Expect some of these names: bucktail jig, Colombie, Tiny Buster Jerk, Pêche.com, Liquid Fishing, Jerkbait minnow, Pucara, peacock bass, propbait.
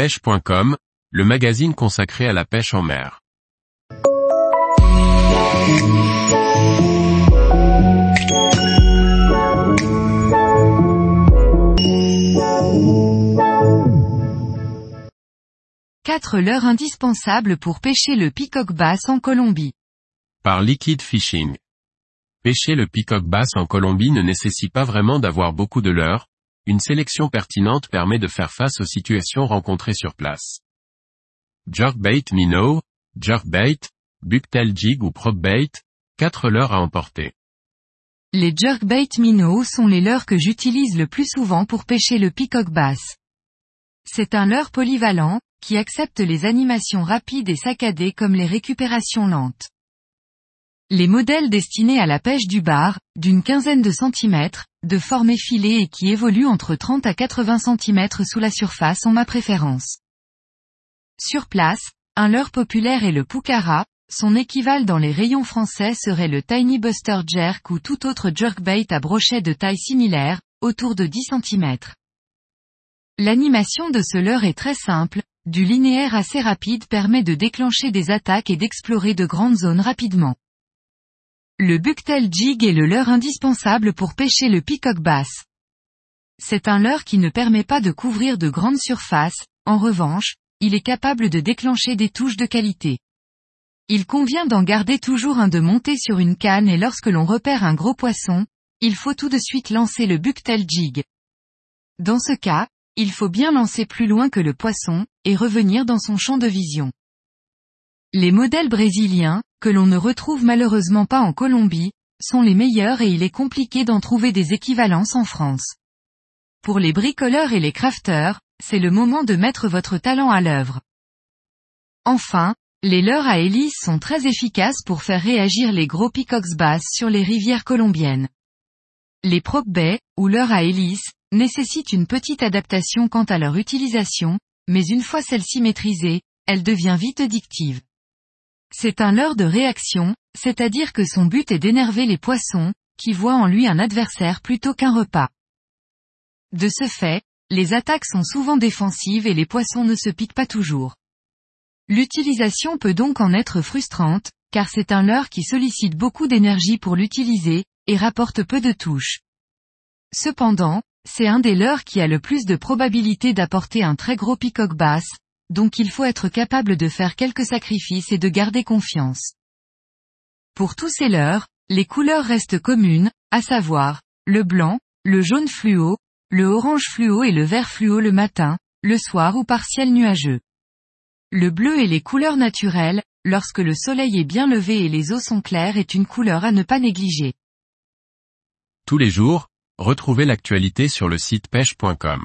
Pêche.com, le magazine consacré à la pêche en mer. Quatre leurres indispensables pour pêcher le peacock bass en Colombie. Par Liquid Fishing. Pêcher le peacock bass en Colombie ne nécessite pas vraiment d'avoir beaucoup de leurres. Une sélection pertinente permet de faire face aux situations rencontrées sur place. Jerkbait minnow, jerkbait, bucktail jig ou propbait, 4 leurres à emporter. Les jerkbait minnow sont les leurres que j'utilise le plus souvent pour pêcher le peacock bass. C'est un leurre polyvalent, qui accepte les animations rapides et saccadées comme les récupérations lentes. Les modèles destinés à la pêche du bar, d'une quinzaine de centimètres, de forme effilée et qui évolue entre 30 à 80 cm sous la surface ont ma préférence. Sur place, un leurre populaire est le Pucara, son équivalent dans les rayons français serait le Tiny Buster Jerk ou tout autre jerkbait à brochet de taille similaire, autour de 10 cm. L'animation de ce leurre est très simple, du linéaire assez rapide permet de déclencher des attaques et d'explorer de grandes zones rapidement. Le bucktail jig est le leurre indispensable pour pêcher le peacock bass. C'est un leurre qui ne permet pas de couvrir de grandes surfaces, en revanche, il est capable de déclencher des touches de qualité. Il convient d'en garder toujours un de monté sur une canne et lorsque l'on repère un gros poisson, il faut tout de suite lancer le bucktail jig. Dans ce cas, il faut bien lancer plus loin que le poisson, et revenir dans son champ de vision. Les modèles brésiliens, que l'on ne retrouve malheureusement pas en Colombie, sont les meilleurs et il est compliqué d'en trouver des équivalences en France. Pour les bricoleurs et les crafteurs, c'est le moment de mettre votre talent à l'œuvre. Enfin, les leurres à hélice sont très efficaces pour faire réagir les gros peacocks bass sur les rivières colombiennes. Les propbait, ou leurres à hélice, nécessitent une petite adaptation quant à leur utilisation, mais une fois celle-ci maîtrisée, elle devient vite addictive. C'est un leurre de réaction, c'est-à-dire que son but est d'énerver les poissons, qui voient en lui un adversaire plutôt qu'un repas. De ce fait, les attaques sont souvent défensives et les poissons ne se piquent pas toujours. L'utilisation peut donc en être frustrante, car c'est un leurre qui sollicite beaucoup d'énergie pour l'utiliser, et rapporte peu de touches. Cependant, c'est un des leurres qui a le plus de probabilité d'apporter un très gros peacock bass, donc il faut être capable de faire quelques sacrifices et de garder confiance. Pour tous ces leurres, les couleurs restent communes, à savoir, le blanc, le jaune fluo, le orange fluo et le vert fluo le matin, le soir ou par ciel nuageux. Le bleu est les couleurs naturelles, lorsque le soleil est bien levé et les eaux sont claires est une couleur à ne pas négliger. Tous les jours, retrouvez l'actualité sur le site pêche.com.